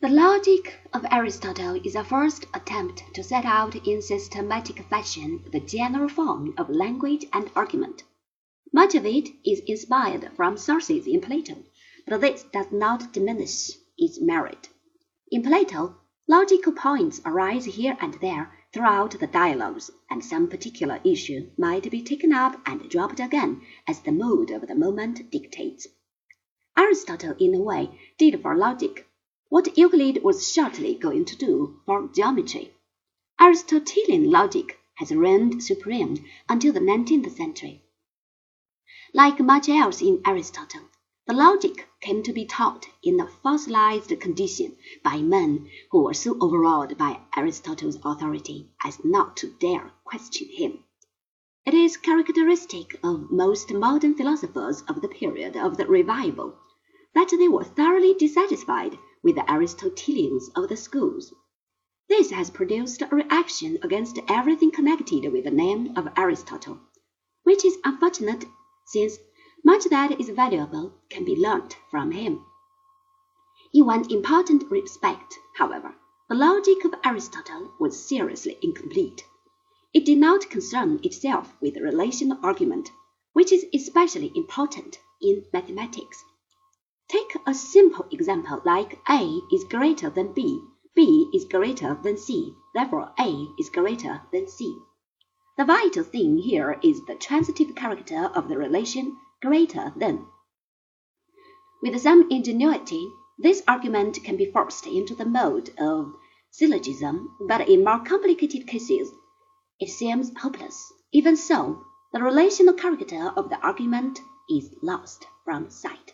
The logic of Aristotle is a first attempt to set out in systematic fashion the general form of language and argument. Much of it is inspired from sources in Plato, but this does not diminish its merit. In Plato, logical points arise here and there throughout the dialogues, and some particular issue might be taken up and dropped again as the mood of the moment dictates. Aristotle, in a way, did for logic what Euclid was shortly going to do for geometry. Aristotelian logic has reigned supreme until the 19th century. Like much else in Aristotle, the logic came to be taught in a fossilized condition by men who were so overawed by Aristotle's authority as not to dare question him. It is characteristic of most modern philosophers of the period of the revival that they were thoroughly dissatisfied with the Aristotelians of the schools. This has produced a reaction against everything connected with the name of Aristotle, which is unfortunate since much that is valuable can be learnt from him. In one important respect, however, the logic of Aristotle was seriously incomplete. It did not concern itself with relational argument, which is especially important in mathematics. Take a simple example like A is greater than B, B is greater than C, therefore A is greater than C. The vital thing here is the transitive character of the relation greater than. With some ingenuity, this argument can be forced into the mode of syllogism, but in more complicated cases, it seems hopeless. Even so, the relational character of the argument is lost from sight.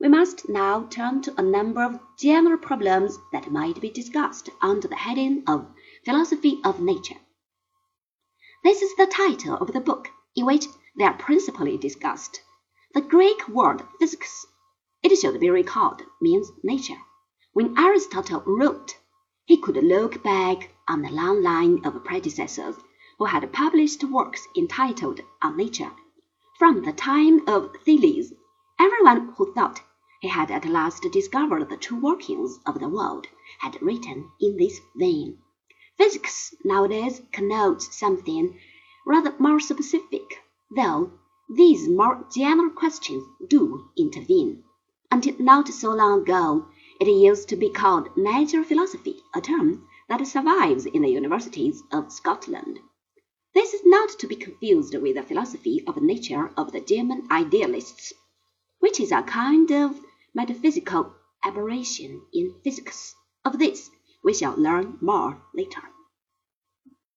We must now turn to a number of general problems that might be discussed under the heading of Philosophy of Nature. This is the title of the book in which they are principally discussed. The Greek word physics, it should be recalled, means nature. When Aristotle wrote, he could look back on a long line of predecessors who had published works entitled on nature. From the time of Thales, everyone who thought he had at last discovered the true workings of the world had written in this vein. Physics nowadays connotes something rather more specific, though these more general questions do intervene. Until not so long ago, it used to be called natural philosophy, a term that survives in the universities of Scotland. This is not to be confused with the philosophy of nature of the German idealists, which is a kind of metaphysical aberration in physics. Of this, we shall learn more later.